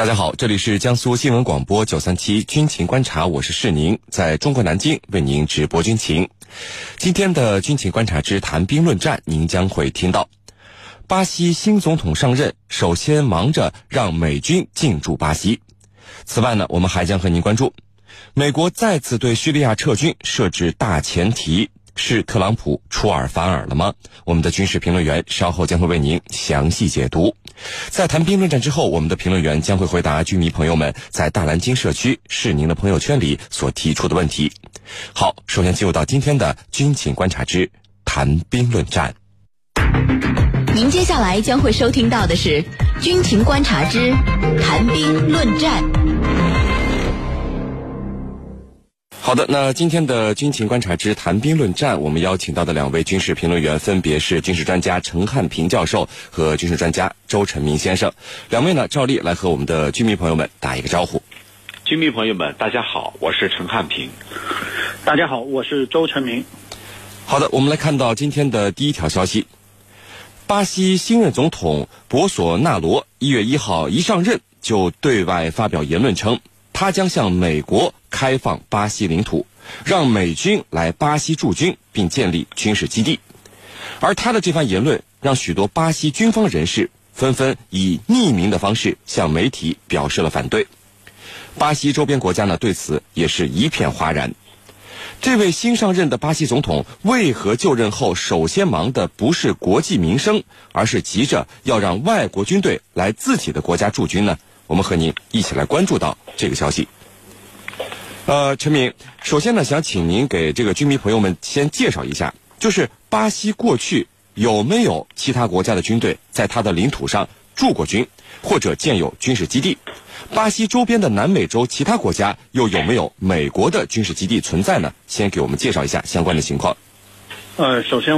大家好，这里是江苏新闻广播937军情观察，我是世宁，在中国南京为您直播军情。今天的军情观察之谈兵论战，您将会听到巴西新总统上任首先忙着让美军进驻巴西。此外呢，我们还将和您关注美国再次对叙利亚撤军设置大前提，是特朗普出尔反尔了吗？我们的军事评论员稍后将会为您详细解读。在谈兵论战之后，我们的评论员将会回答军迷朋友们在大蓝鲸社区是您的朋友圈里所提出的问题。好，首先进入到今天的军情观察之谈兵论战。您接下来将会收听到的是《军情观察之谈兵论战》。好的，那今天的《军情观察之谈兵论战》，我们邀请到的两位军事评论员分别是军事专家陈汉平教授和军事专家周晨明先生。两位呢，照例来和我们的军迷朋友们打一个招呼。军迷朋友们，大家好，我是陈汉平。大家好，我是周晨明。好的，我们来看到今天的第一条消息。巴西新任总统博索纳罗1月1号一上任就对外发表言论称，他将向美国开放巴西领土，让美军来巴西驻军并建立军事基地。而他的这番言论让许多巴西军方人士纷纷以匿名的方式向媒体表示了反对。巴西周边国家呢，对此也是一片哗然。这位新上任的巴西总统为何就任后首先忙的不是国计民生，而是急着要让外国军队来自己的国家驻军呢？我们和您一起来关注到这个消息。陈明，首先呢，想请您给这个军迷朋友们先介绍一下，就是巴西过去有没有其他国家的军队在他的领土上驻过军，或者建有军事基地？巴西周边的南美洲其他国家又有没有美国的军事基地存在呢？先给我们介绍一下相关的情况。首先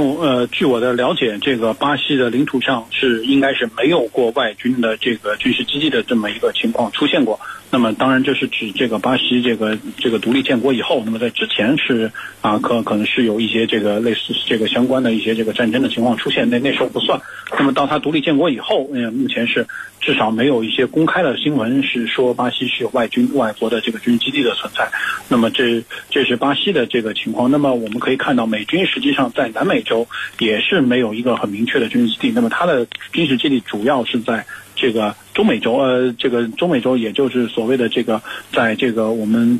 据我的了解，这个巴西的领土上是应该是没有过外军的这个军事基地的这么一个情况出现过。那么当然这是指这个巴西这个独立建国以后，那么在之前是可能是有一些这个类似这个相关的一些这个战争的情况出现，那时候不算。那么到它独立建国以后，目前是至少没有一些公开的新闻是说巴西是有外国的这个军事基地的存在。那么这是巴西的这个情况。那么我们可以看到美军实际上在南美洲也是没有一个很明确的军事基地，那么它的军事基地主要是在这个中美洲，也就是所谓的这个在这个我们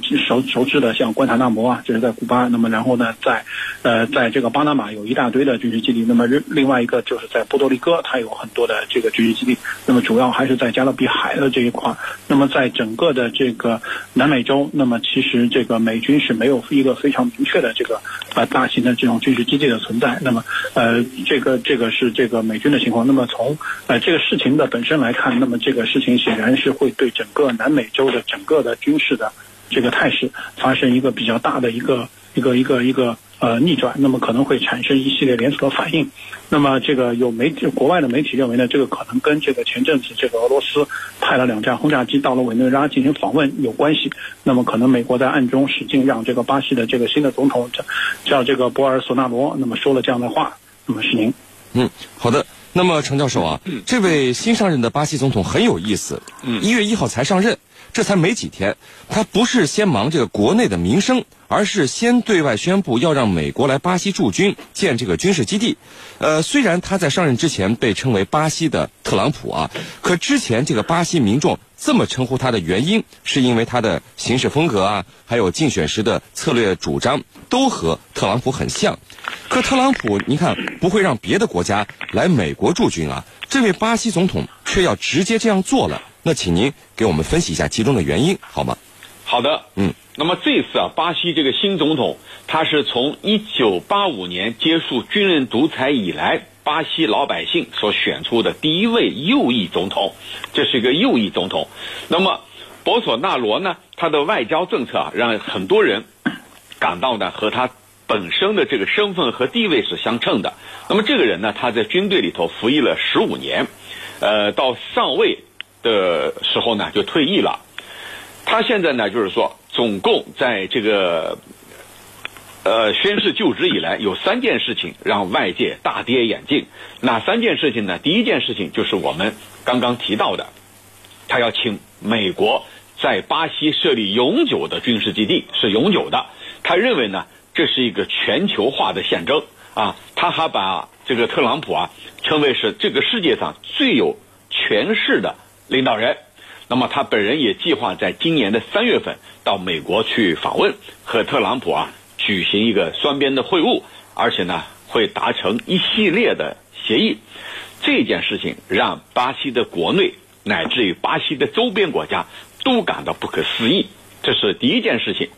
熟知的像关塔那摩啊，这是在古巴。那么然后呢，在这个巴拿马有一大堆的军事基地，那么另外一个就是在波多黎各，它有很多的这个军事基地，那么主要还是在加勒比海的这一块。那么在整个的这个南美洲，那么其实这个美军是没有一个非常明确的这个大型的这种军事基地的存在。那么这个是这个美军的情况。那么从这个事情的本身来看，那么这个事情显然是会对整个南美洲的整个的军事的这个态势发生一个比较大的一个逆转，那么可能会产生一系列连锁的反应。那么这个有国外的媒体认为呢，这个可能跟这个前阵子这个俄罗斯派了2架轰炸机到了委内瑞拉进行访问有关系。那么可能美国在暗中使劲让这个巴西的这个新的总统叫这个博尔索纳罗，那么说了这样的话。那么是您。好的。那么程教授啊，这位新上任的巴西总统很有意思。1月1号才上任，这才没几天，他不是先忙这个国内的民生，而是先对外宣布要让美国来巴西驻军建这个军事基地。虽然他在上任之前被称为巴西的特朗普啊，可之前这个巴西民众这么称呼他的原因，是因为他的行事风格啊，还有竞选时的策略主张都和特朗普很像。可特朗普你看不会让别的国家来美国驻军啊，这位巴西总统却要直接这样做了。那请您给我们分析一下其中的原因好吗？好的，那么这次巴西这个新总统，他是从1985年结束军人独裁以来，巴西老百姓所选出的第一位右翼总统，这是一个右翼总统。那么博索纳罗呢，他的外交政策让很多人感到呢和他本身的这个身份和地位是相称的。那么这个人呢，他在军队里头服役了15年，到上尉的时候呢就退役了。他现在呢就是说总共在这个宣誓就职以来，有3件事情让外界大跌眼镜。哪3件事情呢？第一件事情就是我们刚刚提到的，他要请美国在巴西设立永久的军事基地，是永久的。他认为呢，这是一个全球化的象征啊。他还把这个特朗普啊称为是这个世界上最有权势的领导人。那么他本人也计划在今年的3月份到美国去访问，和特朗普啊举行一个双边的会晤，而且呢会达成一系列的协议。这件事情让巴西的国内乃至于巴西的周边国家都感到不可思议，这是第一件事情。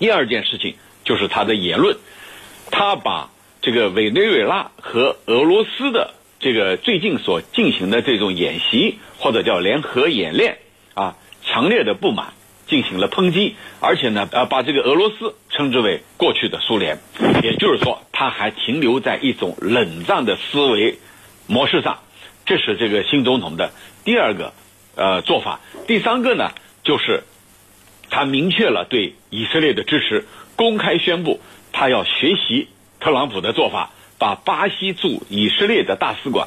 第二件事情就是他的言论，他把这个委内瑞拉和俄罗斯的这个最近所进行的这种演习或者叫联合演练啊，强烈的不满进行了抨击，而且呢把这个俄罗斯称之为过去的苏联，也就是说他还停留在一种冷战的思维模式上。这是这个新总统的第二个做法。第三个呢，就是他明确了对以色列的支持，公开宣布他要学习特朗普的做法，把巴西驻以色列的大使馆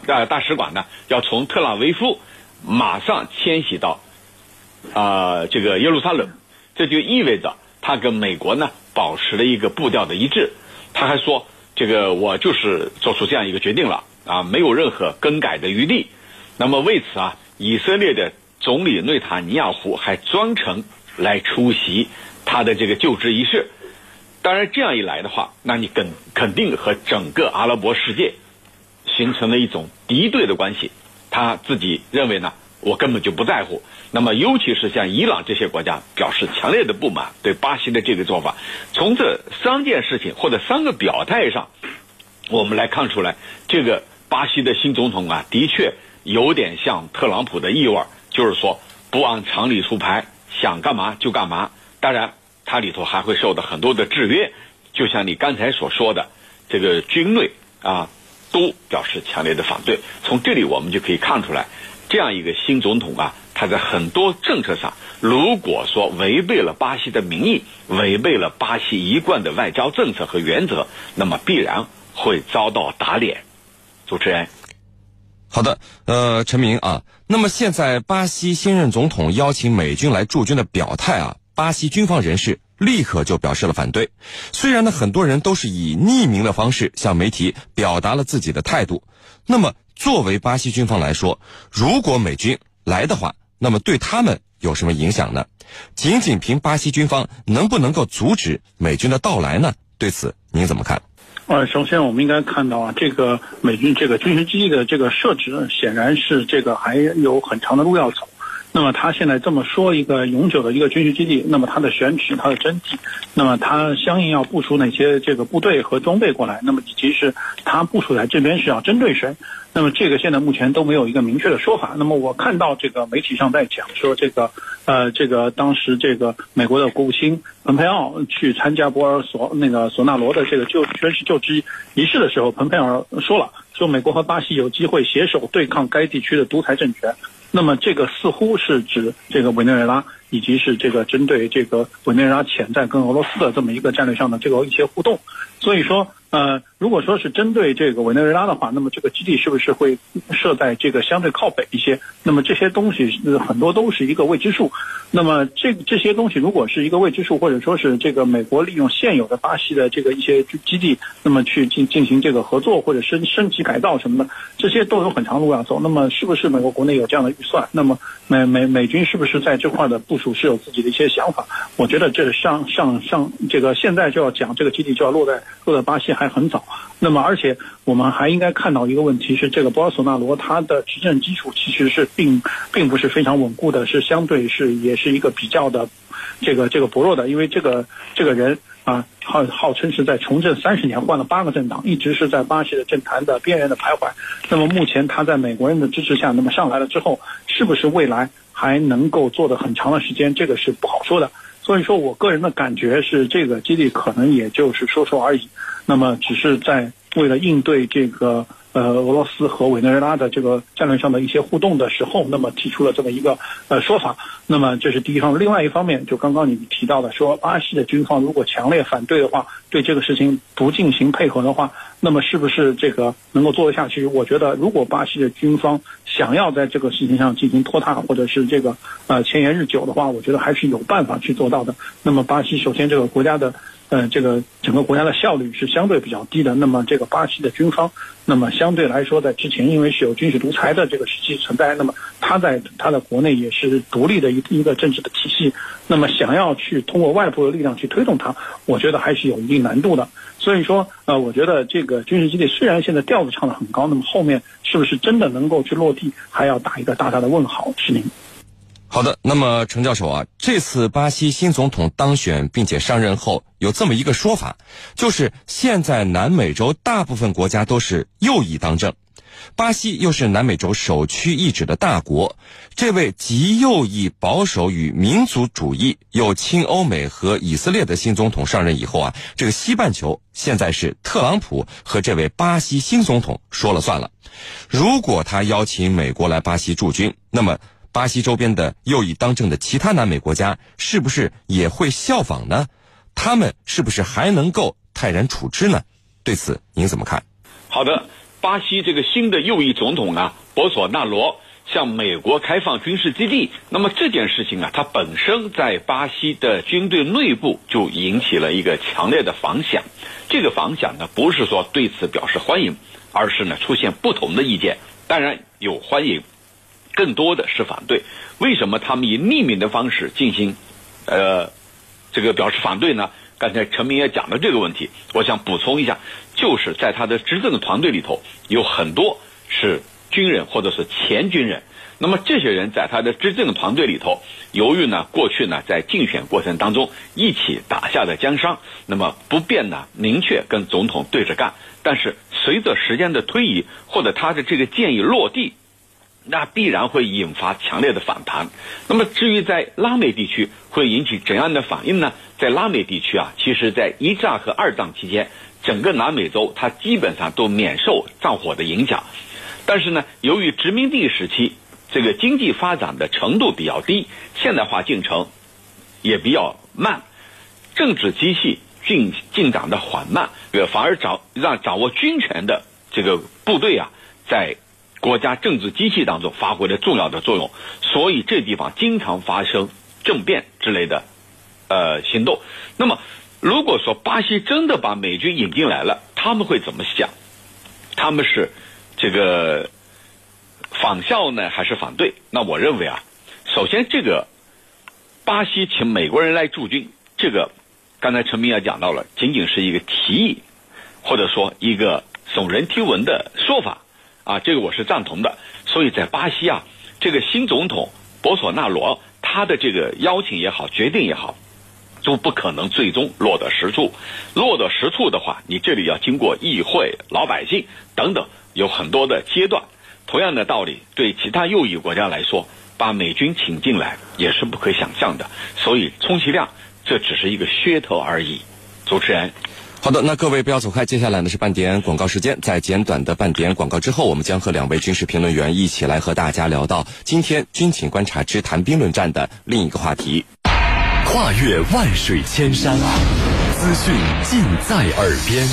呢要从特拉维夫马上迁徙到这个耶路撒冷。这就意味着他跟美国呢保持了一个步调的一致。他还说，这个我就是做出这样一个决定了啊，没有任何更改的余地。那么为此啊，以色列的总理内塔尼亚胡还专程来出席他的这个就职仪式。当然这样一来的话，那你肯定和整个阿拉伯世界形成了一种敌对的关系。他自己认为呢，我根本就不在乎。那么尤其是像伊朗这些国家表示强烈的不满对巴西的这个做法。从这三件事情或者三个表态上，我们来看出来，这个巴西的新总统啊的确有点像特朗普的意味，就是说不按常理出牌，想干嘛就干嘛。当然它里头还会受到很多的制约，就像你刚才所说的，这个军内啊都表示强烈的反对。从这里我们就可以看出来，这样一个新总统啊，他在很多政策上如果说违背了巴西的民意，违背了巴西一贯的外交政策和原则，那么必然会遭到打脸。主持人。好的，陈明啊，那么现在巴西新任总统邀请美军来驻军的表态啊，巴西军方人士立刻就表示了反对。虽然呢，很多人都是以匿名的方式向媒体表达了自己的态度。那么作为巴西军方来说，如果美军来的话，那么对他们有什么影响呢？仅仅凭巴西军方能不能够阻止美军的到来呢？对此您怎么看？首先我们应该看到啊，这个美军这个军事基地的这个设置，显然是这个还有很长的路要走。那么他现在这么说一个永久的一个军事基地，那么他的选址、他的征地，那么他相应要部署哪些这个部队和装备过来，那么以及是他部署在这边是要针对谁，那么这个现在目前都没有一个明确的说法。那么我看到这个媒体上在讲说，这个当时这个美国的国务卿蓬佩奥去参加索纳罗的这个宣誓就职仪式的时候，蓬佩奥说美国和巴西有机会携手对抗该地区的独裁政权。那么这个似乎是指这个委内瑞拉，以及是这个针对这个委内瑞拉潜在跟俄罗斯的这么一个战略上的这个一些互动。所以说如果说是针对这个委内瑞拉的话，那么这个基地是不是会设在这个相对靠北一些，那么这些东西很多都是一个未知数。那么这些东西如果是一个未知数，或者说是这个美国利用现有的巴西的这个一些基地，那么去进行这个合作或者升级改造什么的，这些都有很长路要走。那么是不是美国国内有这样的预算，那么美军是不是在这块的部署是有自己的一些想法。我觉得这上这个现在就要讲这个基地就要落在巴西还很早。那么而且我们还应该看到一个问题是，这个博尔索纳罗他的执政基础其实是并不是非常稳固的，是相对是也是一个比较的这个薄弱的。因为这个人啊，号称是在从政30年，换了8个政党，一直是在巴西的政坛的边缘的徘徊。那么目前他在美国人的支持下，那么上来了之后，是不是未来还能够做得很长的时间，这个是不好说的。所以说我个人的感觉是，这个基地可能也就是说说而已。那么只是在为了应对这个俄罗斯和委内瑞拉的这个战略上的一些互动的时候，那么提出了这么一个说法。那么这是第一方面。另外一方面，就刚刚你提到的说巴西的军方如果强烈反对的话，对这个事情不进行配合的话，那么是不是这个能够做得下去？我觉得如果巴西的军方想要在这个事情上进行拖沓，或者是这个前言日久的话，我觉得还是有办法去做到的。那么巴西首先这个国家的这个整个国家的效率是相对比较低的，那么这个巴西的军方，那么相对来说在之前因为是有军事独裁的这个时期存在，那么他在他的国内也是独立的一个政治的体系，那么想要去通过外部的力量去推动它，我觉得还是有一定难度的。所以说我觉得这个军事基地虽然现在调子唱得很高，那么后面是不是真的能够去落地，还要打一个大大的问号。是您好的，那么程教授啊，这次巴西新总统当选并且上任后，有这么一个说法，就是现在南美洲大部分国家都是右翼当政，巴西又是南美洲首屈一指的大国，这位极右翼保守与民族主义又亲欧美和以色列的新总统上任以后啊，这个西半球现在是特朗普和这位巴西新总统说了算了。如果他邀请美国来巴西驻军，那么巴西周边的右翼当政的其他南美国家是不是也会效仿呢？他们是不是还能够泰然处之呢？对此您怎么看？好的，巴西这个新的右翼总统啊，博索纳罗向美国开放军事基地，那么这件事情啊，它本身在巴西的军队内部就引起了一个强烈的反响。这个反响呢，不是说对此表示欢迎，而是呢出现不同的意见，当然有欢迎，更多的是反对。为什么他们以匿名的方式进行这个表示反对呢？刚才陈明也讲了这个问题，我想补充一下，就是在他的执政团队里头有很多是军人或者是前军人，那么这些人在他的执政团队里头，由于呢过去呢在竞选过程当中一起打下的江山，那么不便呢明确跟总统对着干，但是随着时间的推移，或者他的这个建议落地，那必然会引发强烈的反弹。那么至于在拉美地区会引起怎样的反应呢？在拉美地区啊，其实在一战和二战期间，整个南美洲它基本上都免受战火的影响，但是呢由于殖民地时期这个经济发展的程度比较低，现代化进程也比较慢，政治机器进展的缓慢，反而让掌握军权的这个部队啊，在国家政治机器当中发挥了重要的作用，所以这地方经常发生政变之类的行动。那么如果说巴西真的把美军引进来了，他们会怎么想？他们是这个仿效呢，还是反对？那我认为啊，首先这个巴西请美国人来驻军，这个刚才陈明也讲到了，仅仅是一个提议，或者说一个耸人听闻的说法啊，这个我是赞同的。所以在巴西啊，这个新总统博索纳罗他的这个邀请也好，决定也好，都不可能最终落得实处。落得实处的话，你这里要经过议会、老百姓等等，有很多的阶段。同样的道理，对其他右翼国家来说，把美军请进来也是不可想象的。所以充其量这只是一个噱头而已。主持人。好的，那各位不要走开，接下来呢是半点广告时间。在简短的半点广告之后，我们将和两位军事评论员一起来和大家聊到今天军情观察之谈兵论战的另一个话题。跨越万水千山，资讯尽在耳边。